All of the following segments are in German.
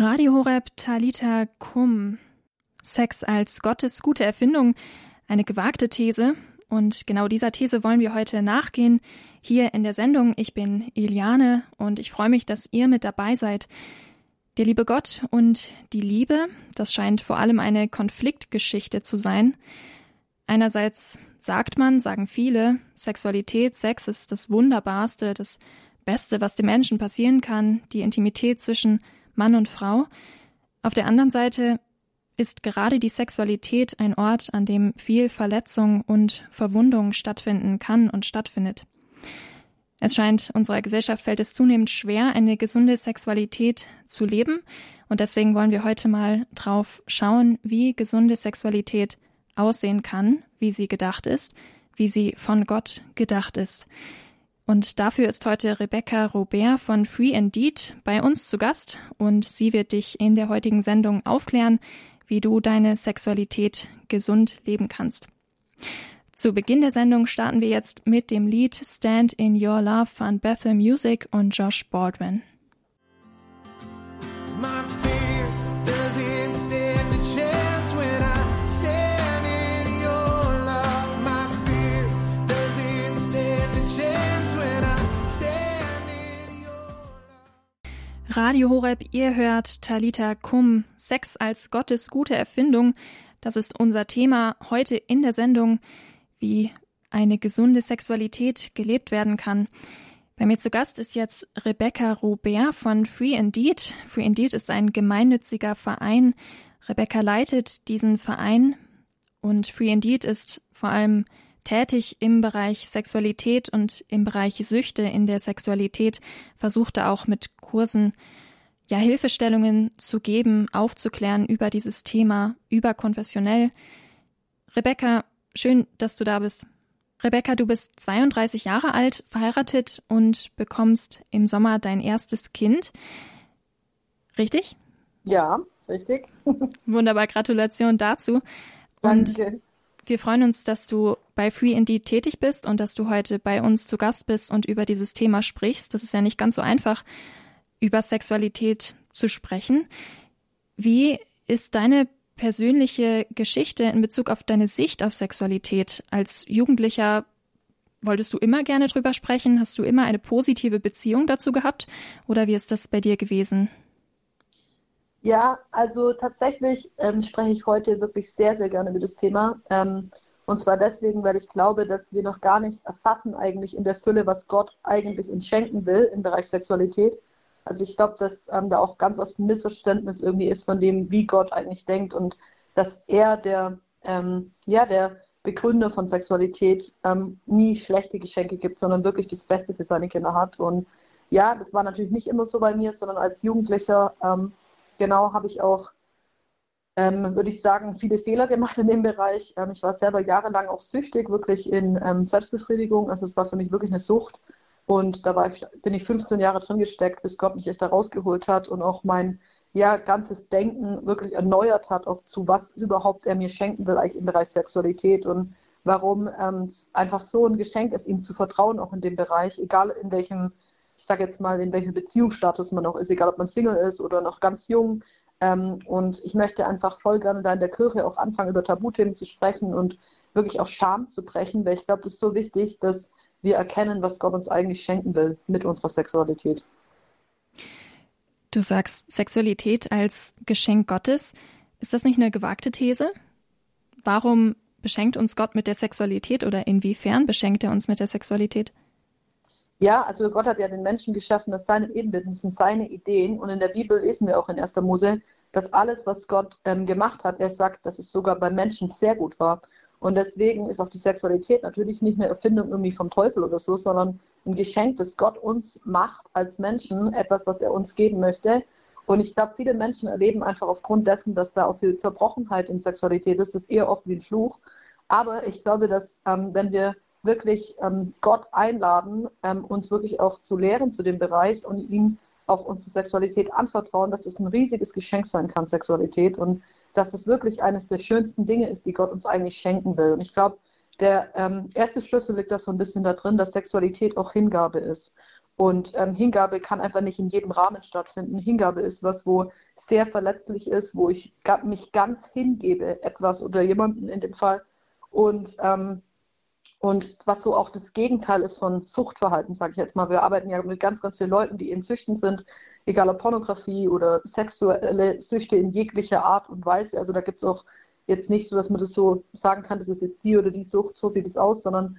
Radio Horeb, Talitha Kum. Sex als Gottes gute Erfindung, eine gewagte These. Und genau dieser These wollen wir heute nachgehen, hier in der Sendung. Ich bin Iliane und ich freue mich, dass ihr mit dabei seid. Der liebe Gott und die Liebe, das scheint vor allem eine Konfliktgeschichte zu sein. Einerseits sagen viele, Sexualität, Sex ist das Wunderbarste, das Beste, was dem Menschen passieren kann, die Intimität zwischen Mann und Frau. Auf der anderen Seite ist gerade die Sexualität ein Ort, an dem viel Verletzung und Verwundung stattfinden kann und stattfindet. Es scheint, unserer Gesellschaft fällt es zunehmend schwer, eine gesunde Sexualität zu leben. Und deswegen wollen wir heute mal drauf schauen, wie gesunde Sexualität aussehen kann, wie sie gedacht ist, wie sie von Gott gedacht ist. Und dafür ist heute Rebecca Robert von Free Indeed bei uns zu Gast. Und sie wird dich in der heutigen Sendung aufklären, wie du deine Sexualität gesund leben kannst. Zu Beginn der Sendung starten wir jetzt mit dem Lied Stand in Your Love von Bethel Music und Josh Baldwin. Radio Horeb, ihr hört Talitha Kum, Sex als Gottes gute Erfindung. Das ist unser Thema heute in der Sendung, wie eine gesunde Sexualität gelebt werden kann. Bei mir zu Gast ist jetzt Rebecca Robert von Free Indeed. Free Indeed ist ein gemeinnütziger Verein. Rebecca leitet diesen Verein und Free Indeed ist vor allem tätig im Bereich Sexualität und im Bereich Süchte in der Sexualität, versuchte auch mit Kursen Hilfestellungen zu geben, aufzuklären über dieses Thema, überkonfessionell. Rebecca, schön, dass du da bist. Rebecca, du bist 32 Jahre alt, verheiratet und bekommst im Sommer dein erstes Kind. Richtig? Ja, richtig. Wunderbar, Gratulation dazu. Und danke. Wir freuen uns, dass du bei Free Indeed tätig bist und dass du heute bei uns zu Gast bist und über dieses Thema sprichst. Das ist ja nicht ganz so einfach, über Sexualität zu sprechen. Wie ist deine persönliche Geschichte in Bezug auf deine Sicht auf Sexualität? Als Jugendlicher wolltest du immer gerne drüber sprechen? Hast du immer eine positive Beziehung dazu gehabt? Oder wie ist das bei dir gewesen? Ja, also tatsächlich spreche ich heute wirklich sehr, sehr gerne über das Thema. Und zwar deswegen, weil ich glaube, dass wir noch gar nicht erfassen eigentlich in der Fülle, was Gott eigentlich uns schenken will im Bereich Sexualität. Also ich glaube, dass da auch ganz oft ein Missverständnis irgendwie ist von dem, wie Gott eigentlich denkt und dass er der Begründer von Sexualität nie schlechte Geschenke gibt, sondern wirklich das Beste für seine Kinder hat. Und ja, das war natürlich nicht immer so bei mir, sondern als Jugendlicher habe ich auch, würde ich sagen, viele Fehler gemacht in dem Bereich. Ich war selber jahrelang auch süchtig, wirklich in Selbstbefriedigung. Also es war für mich wirklich eine Sucht. Und da bin ich 15 Jahre drin gesteckt, bis Gott mich echt da rausgeholt hat und auch mein ganzes Denken wirklich erneuert hat, auch zu was überhaupt er mir schenken will eigentlich im Bereich Sexualität und warum es einfach so ein Geschenk ist, ihm zu vertrauen auch in dem Bereich, egal in welchem, ich sage jetzt mal, in welchem Beziehungsstatus man noch ist, egal ob man Single ist oder noch ganz jung. Und ich möchte einfach voll gerne da in der Kirche auch anfangen, über Tabuthemen zu sprechen und wirklich auch Scham zu brechen, weil ich glaube, das ist so wichtig, dass wir erkennen, was Gott uns eigentlich schenken will mit unserer Sexualität. Du sagst Sexualität als Geschenk Gottes. Ist das nicht eine gewagte These? Warum beschenkt uns Gott mit der Sexualität oder inwiefern beschenkt er uns mit der Sexualität? Ja, also Gott hat ja den Menschen geschaffen, das seine Ebenbild, das sind seine Ideen. Und in der Bibel lesen wir auch in 1. Mose, dass alles, was Gott gemacht hat, er sagt, dass es sogar bei Menschen sehr gut war. Und deswegen ist auch die Sexualität natürlich nicht eine Erfindung irgendwie vom Teufel oder so, sondern ein Geschenk, das Gott uns macht als Menschen, etwas, was er uns geben möchte. Und ich glaube, viele Menschen erleben einfach aufgrund dessen, dass da auch viel Zerbrochenheit in Sexualität ist, das ist eher oft wie ein Fluch. Aber ich glaube, dass wenn wir wirklich Gott einladen, uns wirklich auch zu lehren zu dem Bereich und ihm auch unsere Sexualität anvertrauen, dass es ein riesiges Geschenk sein kann, Sexualität, und dass es wirklich eines der schönsten Dinge ist, die Gott uns eigentlich schenken will. Und ich glaube, der erste Schlüssel liegt da so ein bisschen da drin, dass Sexualität auch Hingabe ist. Und Hingabe kann einfach nicht in jedem Rahmen stattfinden. Hingabe ist was, wo sehr verletzlich ist, wo ich mich ganz hingebe, etwas oder jemanden in dem Fall. Und was so auch das Gegenteil ist von Suchtverhalten, sage ich jetzt mal. Wir arbeiten ja mit ganz, ganz vielen Leuten, die in Süchten sind, egal ob Pornografie oder sexuelle Süchte in jeglicher Art und Weise. Also da gibt es auch jetzt nicht so, dass man das so sagen kann, das ist jetzt die oder die Sucht, so sieht es aus, sondern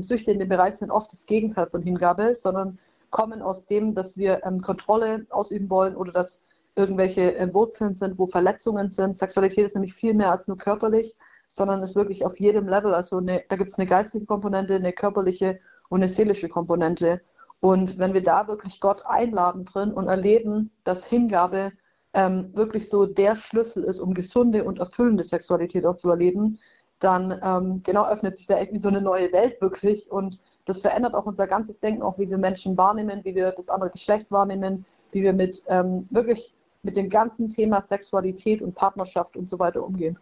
Süchte in dem Bereich sind oft das Gegenteil von Hingabe, sondern kommen aus dem, dass wir Kontrolle ausüben wollen oder dass irgendwelche Wurzeln sind, wo Verletzungen sind. Sexualität ist nämlich viel mehr als nur körperlich, sondern ist wirklich auf jedem Level. Also da gibt es eine geistige Komponente, eine körperliche und eine seelische Komponente. Und wenn wir da wirklich Gott einladen drin und erleben, dass Hingabe wirklich so der Schlüssel ist, um gesunde und erfüllende Sexualität auch zu erleben, dann öffnet sich da irgendwie so eine neue Welt wirklich, und das verändert auch unser ganzes Denken, auch wie wir Menschen wahrnehmen, wie wir das andere Geschlecht wahrnehmen, wie wir mit wirklich mit dem ganzen Thema Sexualität und Partnerschaft und so weiter umgehen.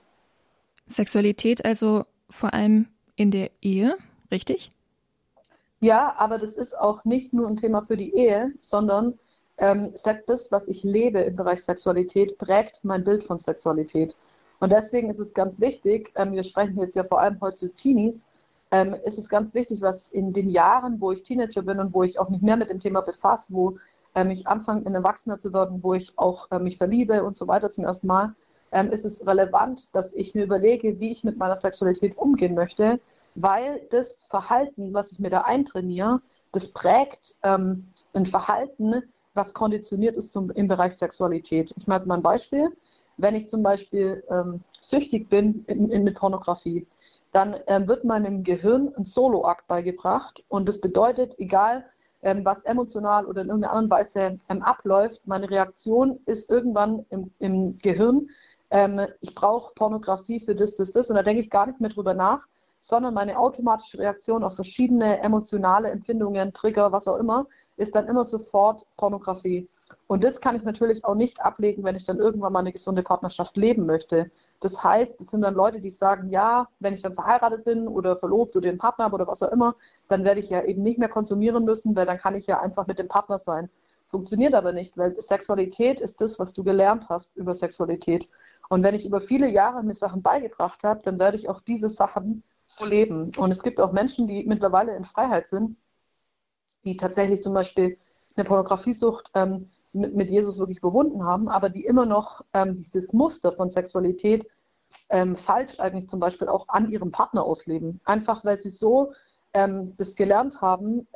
Sexualität also vor allem in der Ehe, richtig? Ja, aber das ist auch nicht nur ein Thema für die Ehe, sondern das, was ich lebe im Bereich Sexualität, prägt mein Bild von Sexualität. Und deswegen ist es ganz wichtig, wir sprechen jetzt ja vor allem heute zu Teenies, ist es ganz wichtig, was in den Jahren, wo ich Teenager bin und wo ich auch nicht mehr mit dem Thema befasse, wo ich anfange, ein Erwachsener zu werden, wo ich auch mich verliebe und so weiter zum ersten Mal, ist es relevant, dass ich mir überlege, wie ich mit meiner Sexualität umgehen möchte, weil das Verhalten, was ich mir da eintrainiere, das prägt ein Verhalten, was konditioniert ist im Bereich Sexualität. Ich mache mal ein Beispiel. Wenn ich zum Beispiel süchtig bin mit Pornografie, dann wird meinem Gehirn ein Soloakt beigebracht, und das bedeutet, egal was emotional oder in irgendeiner anderen Weise abläuft, meine Reaktion ist irgendwann im Gehirn, ich brauche Pornografie für das, das, das, und da denke ich gar nicht mehr drüber nach, sondern meine automatische Reaktion auf verschiedene emotionale Empfindungen, Trigger, was auch immer, ist dann immer sofort Pornografie. Und das kann ich natürlich auch nicht ablegen, wenn ich dann irgendwann mal eine gesunde Partnerschaft leben möchte. Das heißt, es sind dann Leute, die sagen, ja, wenn ich dann verheiratet bin oder verlobt oder einen Partner habe oder was auch immer, dann werde ich ja eben nicht mehr konsumieren müssen, weil dann kann ich ja einfach mit dem Partner sein. Funktioniert aber nicht, weil Sexualität ist das, was du gelernt hast über Sexualität. Und wenn ich über viele Jahre mir Sachen beigebracht habe, dann werde ich auch diese Sachen so leben. Und es gibt auch Menschen, die mittlerweile in Freiheit sind, die tatsächlich zum Beispiel eine Pornografiesucht mit Jesus wirklich bewunden haben, aber die immer noch dieses Muster von Sexualität falsch eigentlich zum Beispiel auch an ihrem Partner ausleben. Einfach weil sie so das gelernt haben,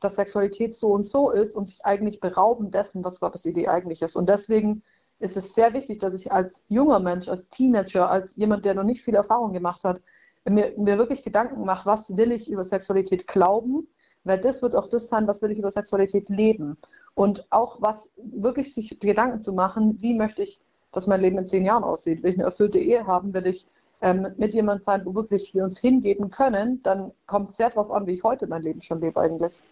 dass Sexualität so und so ist und sich eigentlich berauben dessen, was Gottes Idee eigentlich ist. Und deswegen ist es sehr wichtig, dass ich als junger Mensch, als Teenager, als jemand, der noch nicht viel Erfahrung gemacht hat, mir wirklich Gedanken mache, was will ich über Sexualität glauben, weil das wird auch das sein, was will ich über Sexualität leben. Und auch was wirklich sich Gedanken zu machen, wie möchte ich, dass mein Leben in 10 Jahren aussieht. Will ich eine erfüllte Ehe haben, will ich mit jemandem sein, wo wirklich wir uns hingeben können, dann kommt es sehr darauf an, wie ich heute mein Leben schon lebe eigentlich.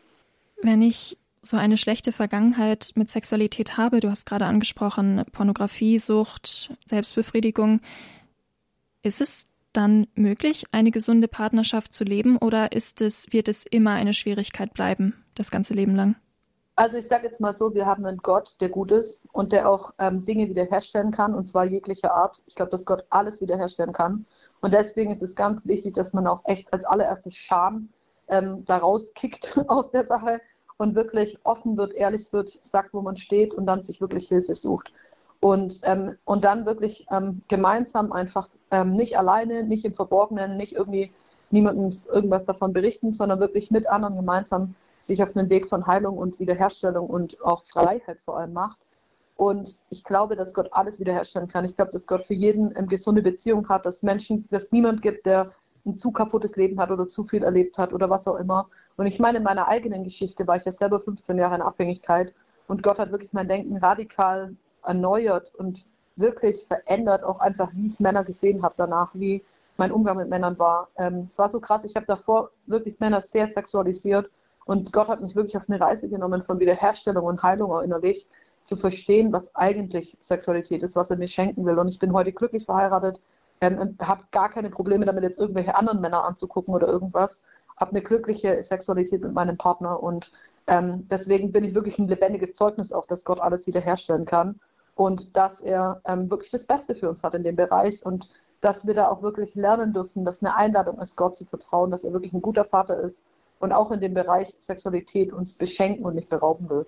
Wenn ich so eine schlechte Vergangenheit mit Sexualität habe, du hast gerade angesprochen, Pornografie, Sucht, Selbstbefriedigung, ist es dann möglich, eine gesunde Partnerschaft zu leben, oder wird es immer eine Schwierigkeit bleiben, das ganze Leben lang? Also ich sage jetzt mal so, wir haben einen Gott, der gut ist und der auch Dinge wiederherstellen kann, und zwar jeglicher Art. Ich glaube, dass Gott alles wiederherstellen kann. Und deswegen ist es ganz wichtig, dass man auch echt als allererstes Scham da rauskickt aus der Sache und wirklich offen wird, ehrlich wird, sagt, wo man steht, und dann sich wirklich Hilfe sucht. Und dann wirklich gemeinsam einfach nicht alleine, nicht im Verborgenen, nicht irgendwie niemandem irgendwas davon berichten, sondern wirklich mit anderen gemeinsam sich auf einen Weg von Heilung und Wiederherstellung und auch Freiheit vor allem macht. Und ich glaube, dass Gott alles wiederherstellen kann. Ich glaube, dass Gott für jeden eine gesunde Beziehung hat, dass niemand gibt, der ein zu kaputtes Leben hat oder zu viel erlebt hat oder was auch immer. Und ich meine, in meiner eigenen Geschichte war ich ja selber 15 Jahre in Abhängigkeit, und Gott hat wirklich mein Denken radikal erneuert und wirklich verändert, auch einfach, wie ich Männer gesehen habe danach, wie mein Umgang mit Männern war. Es war so krass, ich habe davor wirklich Männer sehr sexualisiert, und Gott hat mich wirklich auf eine Reise genommen von Wiederherstellung und Heilung innerlich, zu verstehen, was eigentlich Sexualität ist, was er mir schenken will. Und ich bin heute glücklich verheiratet, habe gar keine Probleme damit, jetzt irgendwelche anderen Männer anzugucken oder irgendwas, habe eine glückliche Sexualität mit meinem Partner, und Deswegen bin ich wirklich ein lebendiges Zeugnis auch, dass Gott alles wiederherstellen kann und dass er wirklich das Beste für uns hat in dem Bereich und dass wir da auch wirklich lernen dürfen, dass eine Einladung ist, Gott zu vertrauen, dass er wirklich ein guter Vater ist und auch in dem Bereich Sexualität uns beschenken und nicht berauben will.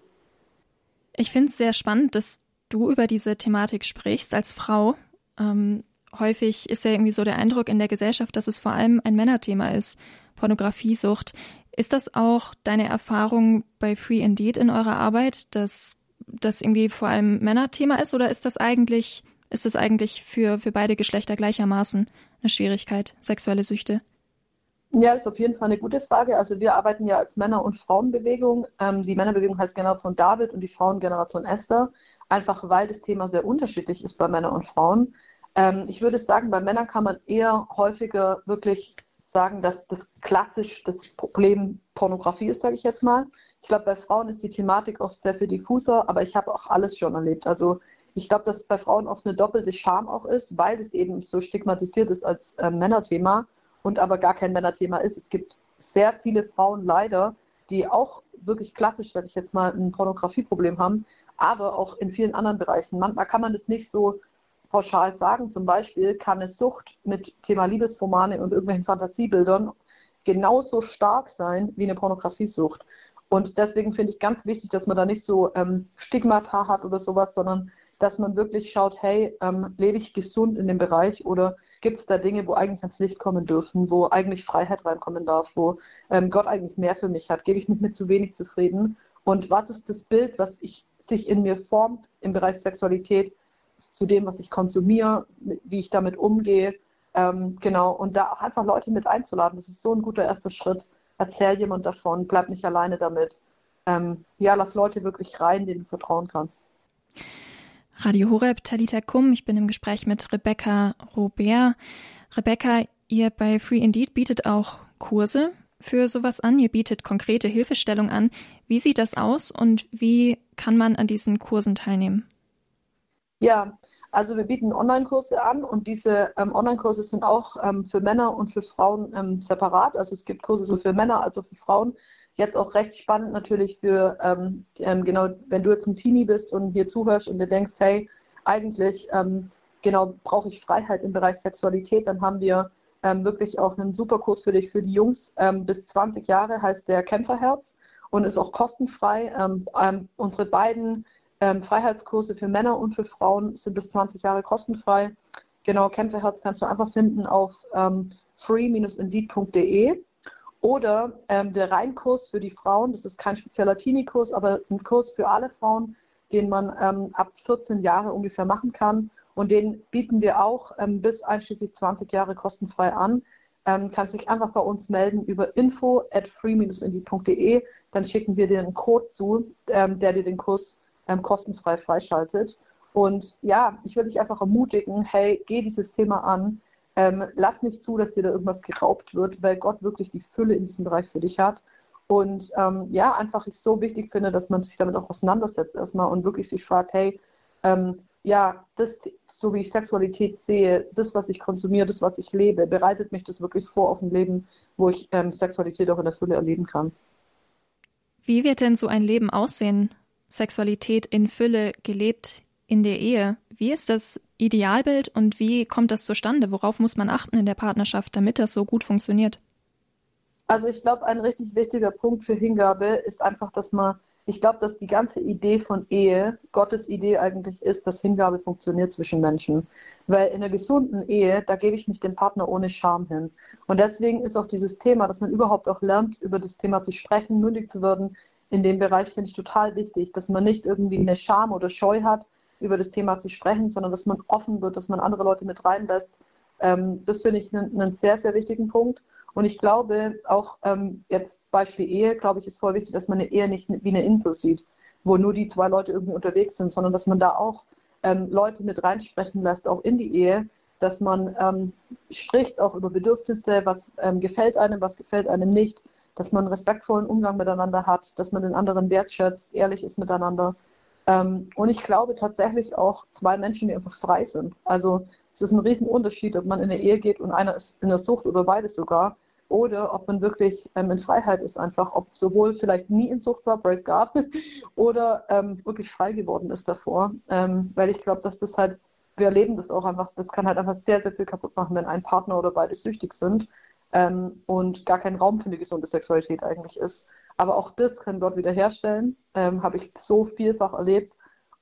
Ich finde es sehr spannend, dass du über diese Thematik sprichst als Frau. Häufig ist ja irgendwie so der Eindruck in der Gesellschaft, dass es vor allem ein Männerthema ist, Pornografiesucht. Ist das auch deine Erfahrung bei Free Indeed in eurer Arbeit, dass das irgendwie vor allem Männerthema ist, oder ist das eigentlich für beide Geschlechter gleichermaßen eine Schwierigkeit, sexuelle Süchte? Ja, das ist auf jeden Fall eine gute Frage. Also wir arbeiten ja als Männer- und Frauenbewegung. Die Männerbewegung heißt Generation David und die Frauengeneration Esther, einfach weil das Thema sehr unterschiedlich ist bei Männern und Frauen. Ich würde sagen, bei Männern kann man eher häufiger wirklich sagen, dass das klassisch das Problem Pornografie ist, sage ich jetzt mal. Ich glaube, bei Frauen ist die Thematik oft sehr viel diffuser, aber ich habe auch alles schon erlebt. Also ich glaube, dass bei Frauen oft eine doppelte Scham auch ist, weil es eben so stigmatisiert ist als Männerthema und aber gar kein Männerthema ist. Es gibt sehr viele Frauen leider, die auch wirklich klassisch, sage ich jetzt mal, ein Pornografieproblem haben, aber auch in vielen anderen Bereichen. Manchmal kann man das nicht so pauschal sagen, zum Beispiel kann eine Sucht mit Thema Liebesromane und irgendwelchen Fantasiebildern genauso stark sein wie eine Pornografiesucht. Und deswegen finde ich ganz wichtig, dass man da nicht so Stigmata hat oder sowas, sondern dass man wirklich schaut, hey, lebe ich gesund in dem Bereich oder gibt es da Dinge, wo eigentlich ans Licht kommen dürfen, wo eigentlich Freiheit reinkommen darf, wo Gott eigentlich mehr für mich hat, gebe ich mich mit zu wenig zufrieden und was ist das Bild, was sich in mir formt im Bereich Sexualität, zu dem, was ich konsumiere, wie ich damit umgehe, genau, und da auch einfach Leute mit einzuladen, das ist so ein guter erster Schritt, erzähl jemand davon, bleib nicht alleine damit, lass Leute wirklich rein, denen du vertrauen kannst. Radio Horeb, Talitha Kum, ich bin im Gespräch mit Rebecca Robert. Rebecca, ihr bei Free Indeed bietet auch Kurse für sowas an, ihr bietet konkrete Hilfestellung an. Wie sieht das aus und wie kann man an diesen Kursen teilnehmen? Ja, also wir bieten Online-Kurse an und diese Online-Kurse sind auch für Männer und für Frauen separat. Also es gibt Kurse sowohl für Männer als auch für Frauen. Jetzt auch recht spannend natürlich für, wenn du jetzt ein Teenie bist und hier zuhörst und dir denkst, hey, eigentlich brauche ich Freiheit im Bereich Sexualität, dann haben wir wirklich auch einen super Kurs für dich, für die Jungs bis 20 Jahre, heißt der Kämpferherz und ist auch kostenfrei. Unsere beiden Freiheitskurse für Männer und für Frauen sind bis 20 Jahre kostenfrei. Genau, Kämpferherz kannst du einfach finden auf free-indeed.de oder der Reinkurs für die Frauen, das ist kein spezieller Teenie-Kurs, aber ein Kurs für alle Frauen, den man ab 14 Jahre ungefähr machen kann und den bieten wir auch bis einschließlich 20 Jahre kostenfrei an. Kannst dich einfach bei uns melden über info@free-indeed.de, dann schicken wir dir einen Code zu, der dir den Kurs kostenfrei freischaltet. Und ja, ich würde dich einfach ermutigen, hey, geh dieses Thema an, lass nicht zu, dass dir da irgendwas geraubt wird, weil Gott wirklich die Fülle in diesem Bereich für dich hat. Und einfach ich so wichtig finde, dass man sich damit auch auseinandersetzt erstmal und wirklich sich fragt, hey, das, so wie ich Sexualität sehe, das, was ich konsumiere, das, was ich lebe, bereitet mich das wirklich vor auf ein Leben, wo ich Sexualität auch in der Fülle erleben kann. Wie wird denn so ein Leben aussehen? Sexualität in Fülle gelebt in der Ehe. Wie ist das Idealbild und wie kommt das zustande? Worauf muss man achten in der Partnerschaft, damit das so gut funktioniert? Also ich glaube, ein richtig wichtiger Punkt für Hingabe ist einfach, dass die ganze Idee von Ehe, Gottes Idee eigentlich ist, dass Hingabe funktioniert zwischen Menschen. Weil in einer gesunden Ehe, da gebe ich mich dem Partner ohne Scham hin. Und deswegen ist auch dieses Thema, dass man überhaupt auch lernt, über das Thema zu sprechen, mündig zu werden, in dem Bereich finde ich total wichtig, dass man nicht irgendwie eine Scham oder Scheu hat, über das Thema zu sprechen, sondern dass man offen wird, dass man andere Leute mit reinlässt. Das finde ich einen sehr, sehr wichtigen Punkt. Und ich glaube auch, jetzt Beispiel Ehe, glaube ich, ist voll wichtig, dass man eine Ehe nicht wie eine Insel sieht, wo nur die zwei Leute irgendwie unterwegs sind, sondern dass man da auch Leute mit reinsprechen lässt, auch in die Ehe, dass man spricht auch über Bedürfnisse, was gefällt einem nicht, dass man einen respektvollen Umgang miteinander hat, dass man den anderen wertschätzt, ehrlich ist miteinander. Und ich glaube tatsächlich auch zwei Menschen, die einfach frei sind. Also es ist ein Riesenunterschied, ob man in eine Ehe geht und einer ist in der Sucht oder beides sogar. oder ob man wirklich in Freiheit ist einfach, ob sowohl vielleicht nie in Sucht war, praise God, oder wirklich frei geworden ist davor, weil ich glaube, dass das halt, wir erleben das auch einfach, das kann halt einfach sehr, sehr viel kaputt machen, wenn ein Partner oder beide süchtig sind und gar kein Raum für eine gesunde Sexualität eigentlich ist. Aber auch das kann Gott wiederherstellen, habe ich so vielfach erlebt.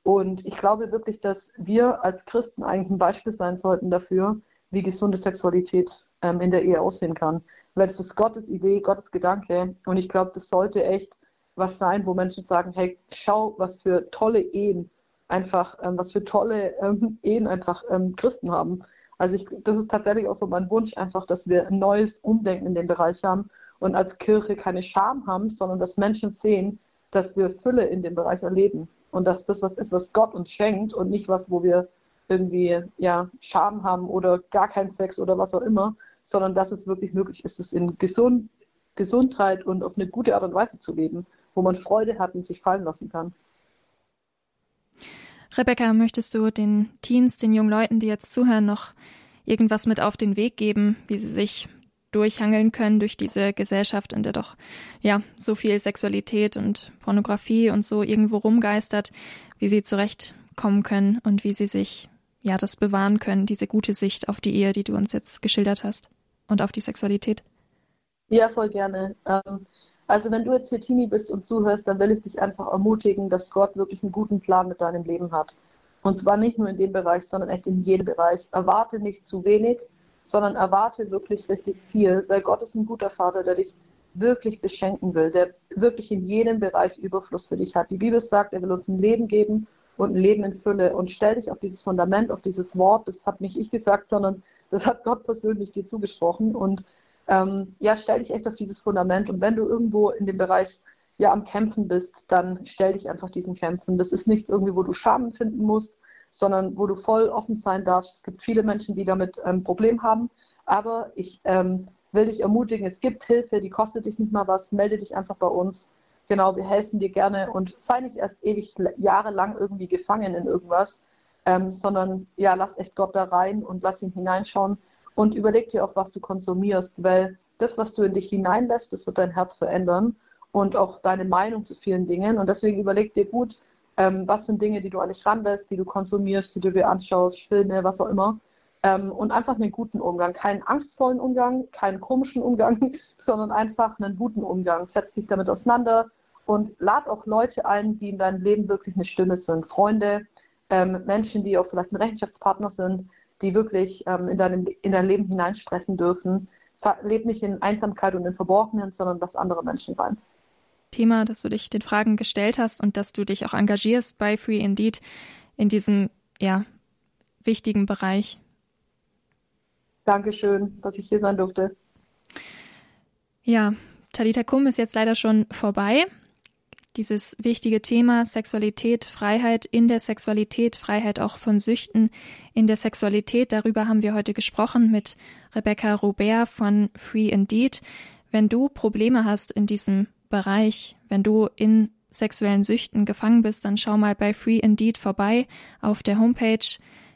Und ich glaube wirklich, dass wir als Christen eigentlich ein Beispiel sein sollten dafür, wie gesunde Sexualität in der Ehe aussehen kann. Weil das ist Gottes Idee, Gottes Gedanke. Und ich glaube, das sollte echt was sein, wo Menschen sagen, hey, schau, was für tolle Ehen einfach, was für tolle Ehen einfach Christen haben. Also das ist tatsächlich auch so mein Wunsch einfach, dass wir ein neues Umdenken in dem Bereich haben und als Kirche keine Scham haben, sondern dass Menschen sehen, dass wir Fülle in dem Bereich erleben. Und dass das was ist, was Gott uns schenkt und nicht was, wo wir irgendwie ja, Scham haben oder gar keinen Sex oder was auch immer, sondern dass es wirklich möglich ist, es in Gesundheit und auf eine gute Art und Weise zu leben, wo man Freude hat und sich fallen lassen kann. Rebecca, möchtest du den Teens, den jungen Leuten, die jetzt zuhören, noch irgendwas mit auf den Weg geben, wie sie sich durchhangeln können durch diese Gesellschaft, in der doch ja so viel Sexualität und Pornografie und so irgendwo rumgeistert, wie sie zurechtkommen können und wie sie sich ja das bewahren können, diese gute Sicht auf die Ehe, die du uns jetzt geschildert hast und auf die Sexualität? Ja, voll gerne. Also wenn du jetzt hier Teenie bist und zuhörst, dann will ich dich einfach ermutigen, dass Gott wirklich einen guten Plan mit deinem Leben hat. Und zwar nicht nur in dem Bereich, sondern echt in jedem Bereich. Erwarte nicht zu wenig, sondern erwarte wirklich richtig viel, weil Gott ist ein guter Vater, der dich wirklich beschenken will, der wirklich in jedem Bereich Überfluss für dich hat. Die Bibel sagt, er will uns ein Leben geben und ein Leben in Fülle. Und stell dich auf dieses Fundament, auf dieses Wort, das hat nicht ich gesagt, sondern das hat Gott persönlich dir zugesprochen. Und stell dich echt auf dieses Fundament. Und wenn du irgendwo in dem Bereich am Kämpfen bist, dann stell dich einfach diesen Kämpfen. Das ist nichts irgendwie, wo du Scham empfinden musst, sondern wo du voll offen sein darfst. Es gibt viele Menschen, die damit ein Problem haben, aber ich will dich ermutigen, es gibt Hilfe, die kostet dich nicht mal was, melde dich einfach bei uns. Genau, wir helfen dir gerne und sei nicht erst ewig jahrelang irgendwie gefangen in irgendwas, sondern ja, lass echt Gott da rein und lass ihn hineinschauen und überleg dir auch, was du konsumierst, weil das, was du in dich hineinlässt, das wird dein Herz verändern und auch deine Meinung zu vielen Dingen und deswegen überleg dir gut, was sind Dinge, die du an dich ranlässt, die du konsumierst, die du dir anschaust, Filme, was auch immer. Und einfach einen guten Umgang. Keinen angstvollen Umgang, keinen komischen Umgang, sondern einfach einen guten Umgang. Setz dich damit auseinander und lad auch Leute ein, die in deinem Leben wirklich eine Stimme sind. Freunde, Menschen, die auch vielleicht ein Rechenschaftspartner sind, die wirklich in dein Leben hineinsprechen dürfen. Leb nicht in Einsamkeit und in Verborgenen, sondern lass andere Menschen rein. Thema, dass du dich den Fragen gestellt hast und dass du dich auch engagierst bei Free Indeed in diesem wichtigen Bereich. Dankeschön, dass ich hier sein durfte. Ja, Talitha Kum ist jetzt leider schon vorbei. Dieses wichtige Thema Sexualität, Freiheit in der Sexualität, Freiheit auch von Süchten in der Sexualität. Darüber haben wir heute gesprochen mit Rebecca Robert von Free Indeed. Wenn du Probleme hast in diesem Bereich. Wenn du in sexuellen Süchten gefangen bist, dann schau mal bei Free Indeed vorbei auf der Homepage.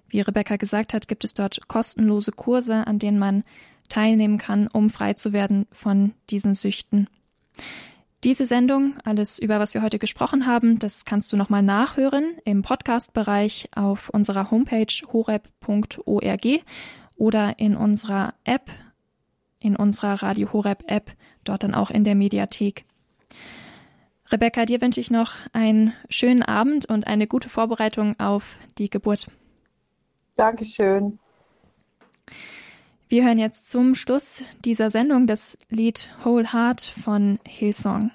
Wie Rebecca gesagt hat, gibt es dort kostenlose Kurse, an denen man teilnehmen kann, um frei zu werden von diesen Süchten. Diese Sendung, alles über was wir heute gesprochen haben, das kannst du nochmal nachhören im Podcast-Bereich auf unserer Homepage horeb.org oder in unserer App, in unserer Radio Horeb App, dort dann auch in der Mediathek. Rebecca, dir wünsche ich noch einen schönen Abend und eine gute Vorbereitung auf die Geburt. Dankeschön. Wir hören jetzt zum Schluss dieser Sendung das Lied Whole Heart von Hillsong.